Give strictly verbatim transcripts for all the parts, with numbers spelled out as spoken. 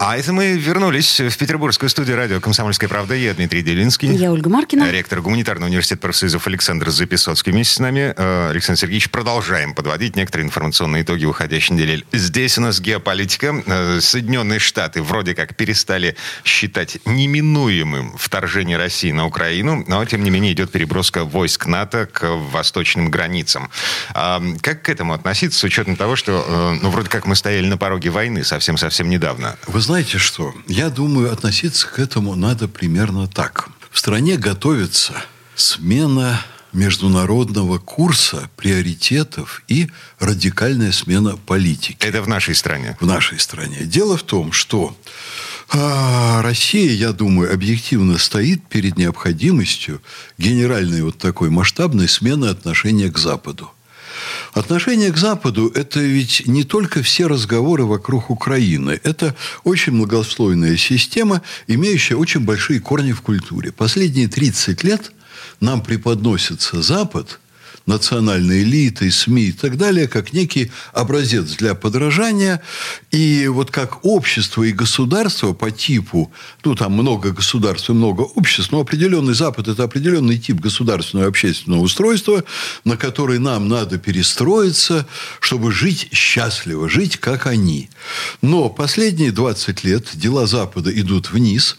А это мы вернулись в петербургскую студию радио «Комсомольская правда». Я Дмитрий Делинский. Я Ольга Маркина. Ректор гуманитарного университета профсоюзов Александр Запесоцкий вместе с нами. Александр Сергеевич, продолжаем подводить некоторые информационные итоги выходящей недели. Здесь у нас геополитика. Соединенные Штаты вроде как перестали считать неминуемым вторжение России на Украину, но тем не менее идет переброска войск НАТО к восточным границам. А как к этому относиться с учетом того, что ну, вроде как мы стояли на пороге войны совсем-совсем недавно? Вы знаете что? Я думаю, относиться к этому надо примерно так. В стране готовится смена международного курса, приоритетов и радикальная смена политики. Это в нашей стране? В нашей стране. Дело в том, что а, Россия, я думаю, объективно стоит перед необходимостью генеральной вот такой масштабной смены отношения к Западу. Отношение к Западу – это ведь не только все разговоры вокруг Украины. Это очень многослойная система, имеющая очень большие корни в культуре. Последние тридцать лет нам преподносится Запад, национальные элиты, СМИ и так далее, как некий образец для подражания. И вот как общество и государство по типу, ну, там много государств и много обществ, но определенный Запад – это определенный тип государственного и общественного устройства, на который нам надо перестроиться, чтобы жить счастливо, жить как они. Но последние двадцать лет дела Запада идут вниз.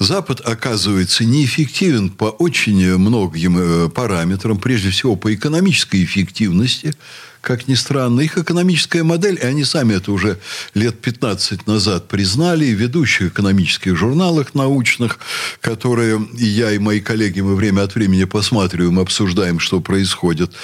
Запад оказывается неэффективен по очень многим параметрам, прежде всего по экономике. Экономической эффективности, как ни странно. Их экономическая модель, и они сами это уже лет пятнадцать назад признали, в ведущих экономических журналах научных, которые и я, и мои коллеги, мы время от времени посматриваем, обсуждаем, что происходит.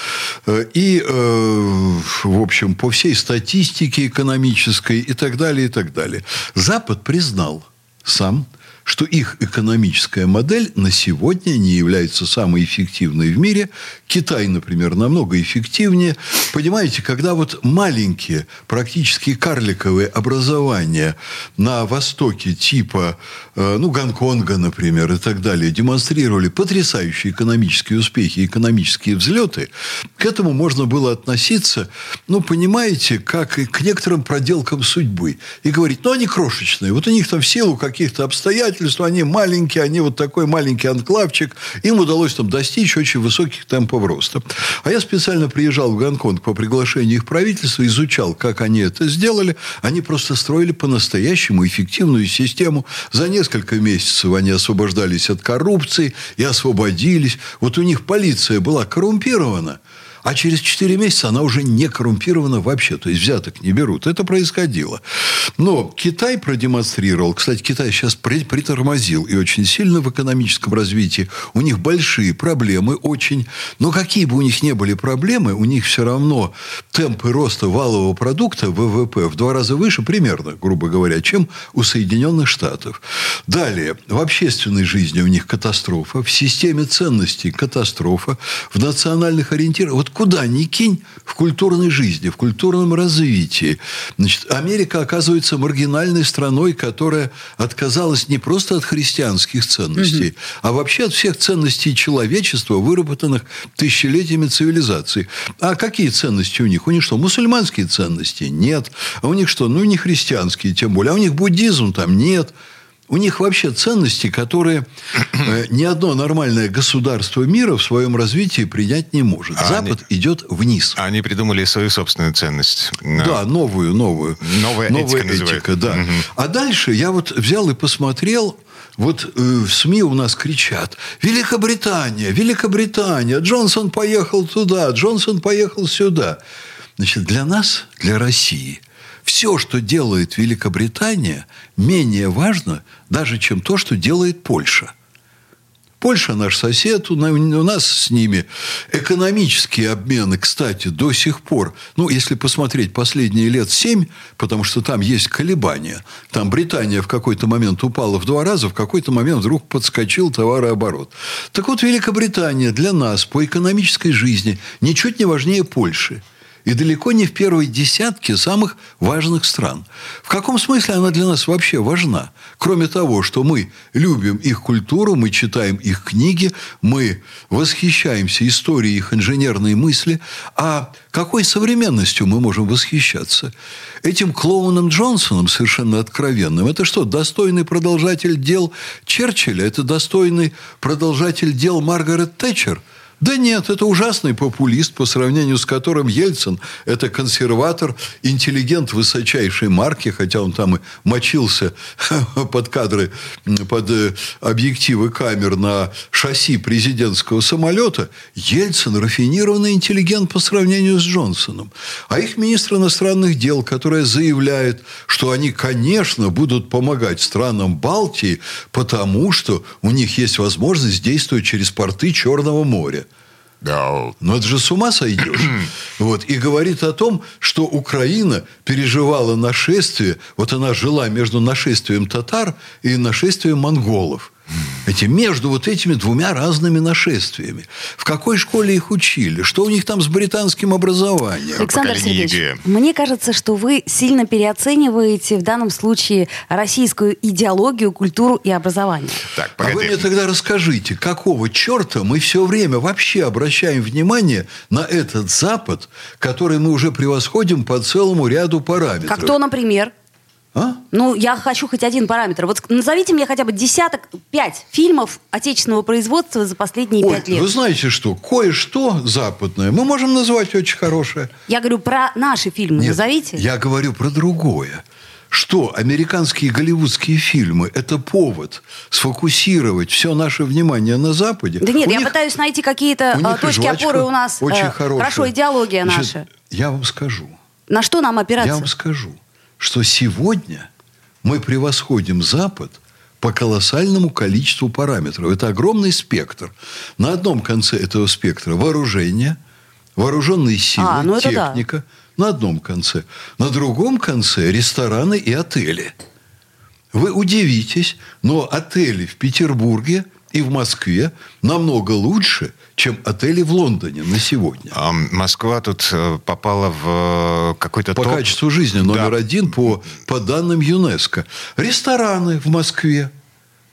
И, в общем, по всей статистике экономической и так далее, и так далее. Запад признал сам, что их экономическая модель на сегодня не является самой эффективной в мире. Китай, например, намного эффективнее. Понимаете, когда вот маленькие, практически карликовые образования на Востоке типа ну, Гонконга, например, и так далее, демонстрировали потрясающие экономические успехи, экономические взлеты, к этому можно было относиться, ну, понимаете, как и к некоторым проделкам судьбы. И говорить, ну, они крошечные, вот у них там в силу каких-то обстоятельств, они маленькие, они вот такой маленький анклавчик. Им удалось там достичь очень высоких темпов роста. А я специально приезжал в Гонконг по приглашению их правительства, изучал, как они это сделали. Они просто строили по-настоящему эффективную систему. За несколько месяцев они освобождались от коррупции и освободились. Вот у них полиция была коррумпирована. А через четыре месяца она уже не коррумпирована вообще. То есть, взяток не берут. Это происходило. Но Китай продемонстрировал. Кстати, Китай сейчас притормозил. И очень сильно в экономическом развитии. У них большие проблемы. Очень. Но какие бы у них ни были проблемы, у них все равно темпы роста валового продукта, ВВП, в два раза выше примерно, грубо говоря, чем у Соединенных Штатов. Далее. В общественной жизни у них катастрофа. В системе ценностей катастрофа. В национальных ориентирах. Вот куда ни кинь, в культурной жизни, в культурном развитии. Значит, Америка оказывается маргинальной страной, которая отказалась не просто от христианских ценностей, mm-hmm. а вообще от всех ценностей человечества, выработанных тысячелетиями цивилизации. А какие ценности у них? У них что, мусульманские ценности? Нет. А у них что? Ну, не христианские, тем более. А у них буддизм там? Нет. У них вообще ценности, которые ни одно нормальное государство мира в своем развитии принять не может. А Запад они... идет вниз. А они придумали свою собственную ценность. Но... Да, новую, новую. Новая, Новая этика, этика да. Угу. А дальше я вот взял и посмотрел... Вот э, в СМИ у нас кричат: Великобритания, Великобритания, Джонсон поехал туда, Джонсон поехал сюда. Значит, для нас, для России... Все, что делает Великобритания, менее важно даже, чем то, что делает Польша. Польша наш сосед, у нас с ними экономические обмены, кстати, до сих пор. Ну, если посмотреть последние лет семь, потому что там есть колебания. Там Британия в какой-то момент упала в два раза, в какой-то момент вдруг подскочил товарооборот. Так вот, Великобритания для нас по экономической жизни ничуть не важнее Польши. и далеко не в первой десятке самых важных стран. В каком смысле она для нас вообще важна? Кроме того, что мы любим их культуру, мы читаем их книги, мы восхищаемся историей их инженерной мысли, а какой современностью мы можем восхищаться? Этим клоуном Джонсоном, совершенно откровенным, это что, достойный продолжатель дел Черчилля? Это достойный продолжатель дел Маргарет Тэтчер? Да нет, это ужасный популист, по сравнению с которым Ельцин – это консерватор, интеллигент высочайшей марки, хотя он там и мочился под кадры, под объективы камер на шасси президентского самолета. Ельцин – рафинированный интеллигент по сравнению с Джонсоном. А их министр иностранных дел, которая заявляет, что они, конечно, будут помогать странам Балтии, потому что у них есть возможность действовать через порты Черного моря. Да. Но это же с ума сойдешь. Вот. И говорит о том, что Украина переживала нашествие. Вот она жила между нашествием татар и нашествием монголов. Эти, между вот этими двумя разными нашествиями. В какой школе их учили? Что у них там с британским образованием? Александр Сергеевич, мне кажется, что вы сильно переоцениваете в данном случае российскую идеологию, культуру и образование. Так, а вы мне тогда расскажите, какого черта мы все время вообще обращаем внимание на этот Запад, который мы уже превосходим по целому ряду параметров? Как то, например... А? Ну, я хочу хоть один параметр. Вот назовите мне хотя бы десяток, пять фильмов отечественного производства за последние Ой, пять лет. Вы знаете что? Кое-что западное мы можем назвать очень хорошее. Я говорю про наши фильмы. Нет, назовите. Я говорю про другое. Что американские голливудские фильмы – это повод сфокусировать все наше внимание на Западе? Да нет, у я них, пытаюсь найти какие-то точки опоры у нас. Очень э, хорошо, идеология наша. Значит, я вам скажу. На что нам опираться? Я вам скажу. Что сегодня мы превосходим Запад по колоссальному количеству параметров. Это огромный спектр. На одном конце этого спектра вооружение, вооруженные силы, а, ну техника. Да. На одном конце. На другом конце рестораны и отели. Вы удивитесь, но отели в Петербурге и в Москве намного лучше, чем отели в Лондоне на сегодня. А Москва тут попала в какой-то по топ... качеству жизни номер да. один по, по данным ЮНЕСКО. Рестораны в Москве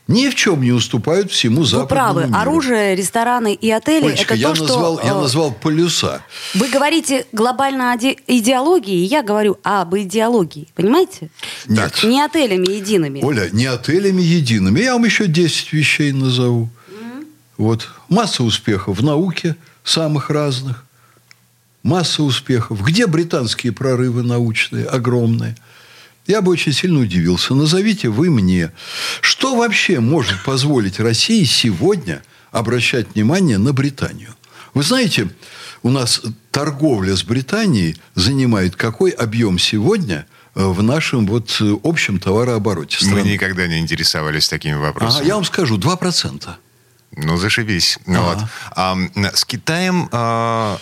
ни в чем не уступают всему Вы западному правы. Миру. Оружие, рестораны и отели – это я то, назвал, что... я назвал полюса. Вы говорите глобально о идеологии, я говорю об идеологии. Понимаете? Нет. Не отелями едиными. Оля, не отелями едиными. Я вам еще десять вещей назову. Mm-hmm. Вот. Масса успехов в науке самых разных. Масса успехов. Где британские прорывы научные огромные? Я бы очень сильно удивился. Назовите вы мне, что вообще может позволить России сегодня обращать внимание на Британию? Вы знаете, у нас торговля с Британией занимает какой объем сегодня в нашем вот общем товарообороте страны? Мы никогда не интересовались такими вопросами. А, я вам скажу, два процента. Ну, зашибись. А-а. Вот. А, с Китаем... А...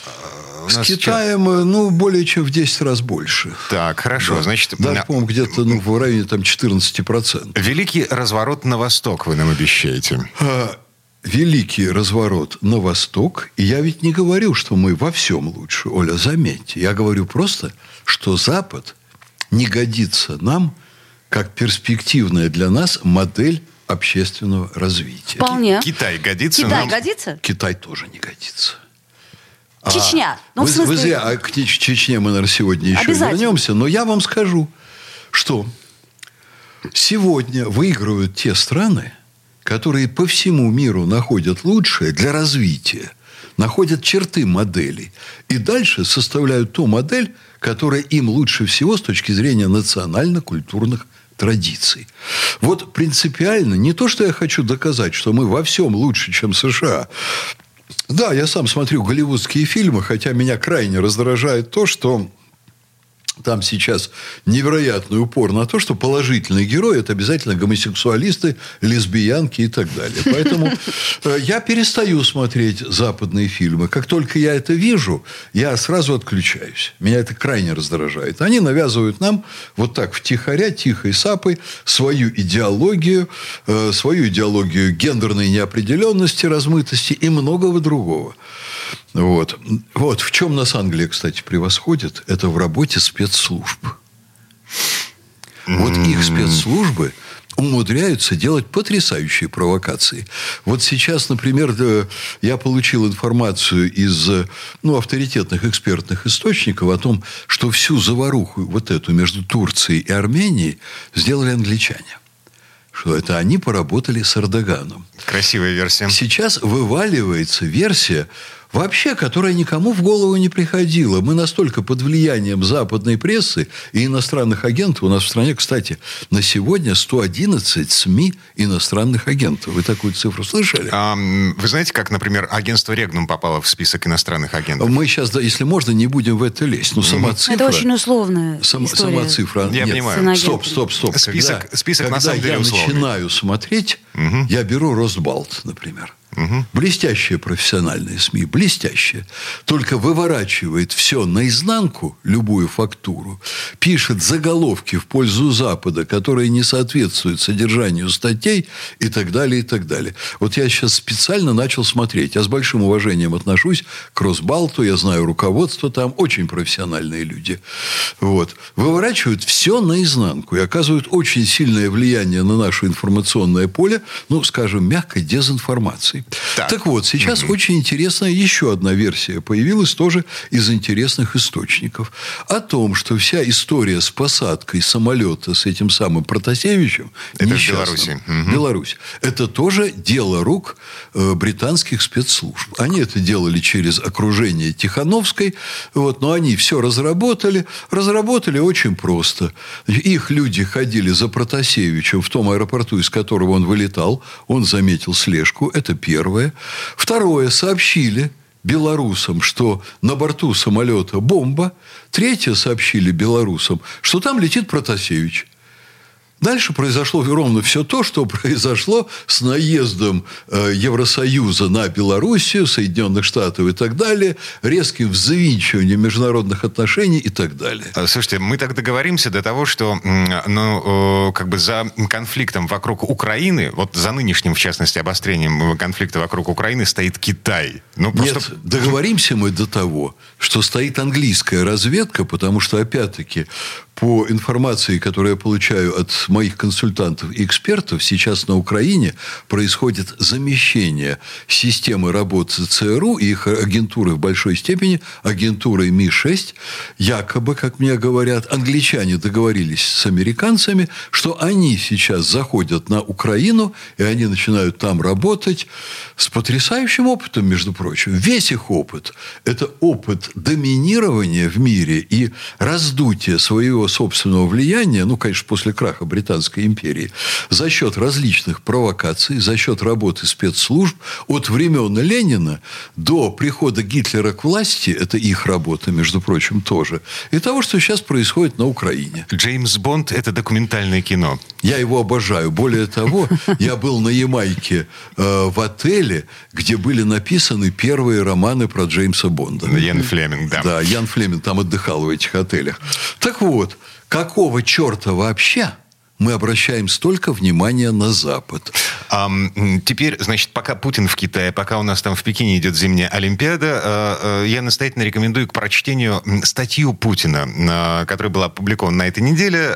С Китаем, что? Ну, более чем в десять раз больше. Так, хорошо. Да. Значит, да, на... по-моему, где-то ну, в районе там, четырнадцать процентов. Великий разворот на восток вы нам обещаете. А, великий разворот на восток. И я ведь не говорю, что мы во всем лучше. Оля, заметьте. Я говорю просто, что Запад не годится нам как перспективная для нас модель общественного развития. Вполне. Китай годится Китай нам? Годится? Китай тоже не годится. Чечня. А, ну, вы, в смысле... вы зря, а к Чечне мы, наверное, сегодня еще вернемся. Но я вам скажу, что сегодня выигрывают те страны, которые по всему миру находят лучшее для развития, находят черты моделей и дальше составляют ту модель, которая им лучше всего с точки зрения национально-культурных традиций. Вот принципиально не то, что я хочу доказать, что мы во всем лучше, чем США. Да, я сам смотрю голливудские фильмы, хотя меня крайне раздражает то, что там сейчас невероятный упор на то, что положительный герой – это обязательно гомосексуалисты, лесбиянки и так далее. Поэтому я перестаю смотреть западные фильмы. Как только я это вижу, я сразу отключаюсь. Меня это крайне раздражает. Они навязывают нам вот так втихаря, тихой сапой свою идеологию, свою идеологию гендерной неопределенности, размытости и многого другого. Вот. Вот. В чем нас Англия, кстати, превосходит, это в работе спецслужб. Вот mm-hmm. их спецслужбы умудряются делать потрясающие провокации. Вот сейчас, например, я получил информацию из ну, авторитетных экспертных источников о том, что всю заваруху вот эту между Турцией и Арменией сделали англичане. Что это они поработали с Эрдоганом. Красивая версия. Сейчас вываливается версия, вообще, которая никому в голову не приходила. Мы настолько под влиянием западной прессы и иностранных агентов. У нас в стране, кстати, на сегодня сто одиннадцать СМИ иностранных агентов. Вы такую цифру слышали? А, вы знаете, как, например, агентство Регнум попало в список иностранных агентов? Мы сейчас, да, если можно, не будем в это лезть. Но сама mm-hmm. цифра... Это очень условная сама, история. Сама цифра... Я Нет, понимаю. Стоп, стоп, стоп. Список, когда, список когда на самом деле условный. Когда я начинаю смотреть, mm-hmm. я беру Росбалт, например. Угу. Блестящие профессиональные СМИ, блестящие. Только выворачивает все наизнанку, любую фактуру, пишет заголовки в пользу Запада, которые не соответствуют содержанию статей и так далее, и так далее. Вот я сейчас специально начал смотреть. Я с большим уважением отношусь к Росбалту, я знаю руководство там, очень профессиональные люди. Вот. Выворачивают все наизнанку и оказывают очень сильное влияние на наше информационное поле, ну, скажем, мягкой дезинформации. Так. так вот, сейчас mm-hmm. очень интересная еще одна версия появилась тоже из интересных источников. О том, что вся история с посадкой самолета с этим самым Протасевичем... Это в Беларуси. Mm-hmm. Беларусь. Это тоже дело рук э, британских спецслужб. Они это делали через окружение Тихановской, вот, но они все разработали. Разработали очень просто. Их люди ходили за Протасевичем в том аэропорту, из которого он вылетал. Он заметил слежку. Это первое. Второе. Сообщили белорусам, что на борту самолета бомба. Третье. Сообщили белорусам, что там летит Протасевич. Дальше произошло ровно все то, что произошло с наездом Евросоюза на Белоруссию, Соединенных Штатов и так далее, резким взвинчиванием международных отношений и так далее. Слушайте, мы так договоримся до того, что ну, как бы за конфликтом вокруг Украины, вот за нынешним, в частности, обострением конфликта вокруг Украины стоит Китай. Ну, просто... Нет, договоримся мы до того, что стоит английская разведка, потому что, опять-таки, по информации, которую я получаю от моих консультантов и экспертов, сейчас на Украине происходит замещение системы работы ЦРУ и их агентуры в большой степени, агентурой эм и шесть. Якобы, как мне говорят, англичане договорились с американцами, что они сейчас заходят на Украину, и они начинают там работать с потрясающим опытом, между прочим. Весь их опыт – это опыт доминирования в мире и раздутия своего собственного влияния, ну, конечно, после краха Британской империи, за счет различных провокаций, за счет работы спецслужб от времен Ленина до прихода Гитлера к власти, это их работа, между прочим, тоже, и того, что сейчас происходит на Украине. Джеймс Бонд – это документальное кино. Я его обожаю. Более того, я был на Ямайке в отеле, где были написаны первые романы про Джеймса Бонда. Ян Флеминг, да. Да, Ян Флеминг там отдыхал в этих отелях. Так вот, какого черта вообще мы обращаем столько внимания на Запад? А, теперь, значит, пока Путин в Китае, пока у нас там в Пекине идет зимняя Олимпиада, я настоятельно рекомендую к прочтению статью Путина, которая была опубликована на этой неделе,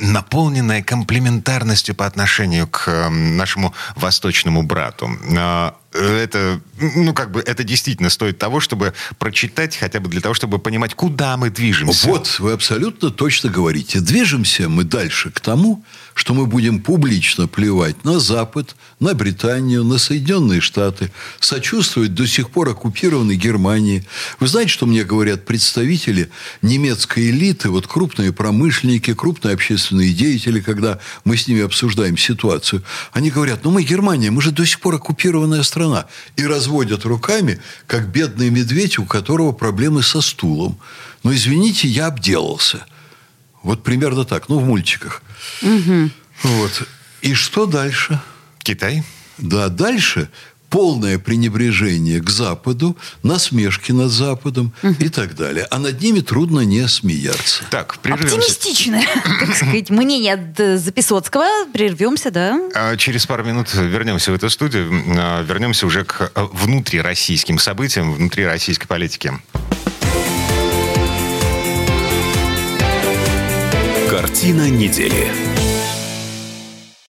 наполненная комплементарностью по отношению к нашему восточному брату. Это, ну, как бы, это действительно стоит того, чтобы прочитать, хотя бы для того, чтобы понимать, куда мы движемся. Вот, вы абсолютно точно говорите. Движемся мы дальше к тому, что мы будем публично плевать на Запад, на Британию, на Соединенные Штаты, сочувствовать до сих пор оккупированной Германии. Вы знаете, что мне говорят представители немецкой элиты, вот крупные промышленники, крупные общественные деятели, когда мы с ними обсуждаем ситуацию? Они говорят, ну мы Германия, мы же до сих пор оккупированная страна. И разводят руками, как бедный медведь, у которого проблемы со стулом. Ну, извините, я обделался. Вот примерно так, ну, в мультиках. Угу. Вот. И что дальше? Китай. Да, дальше полное пренебрежение к Западу, насмешки над Западом угу. и так далее. А над ними трудно не смеяться. Так, прервемся. Оптимистичное, так сказать, мнение от Запесоцкого. Прервемся, да. Через пару минут вернемся в эту студию. Вернемся уже к внутрироссийским событиям, внутрироссийской политике. Картина недели.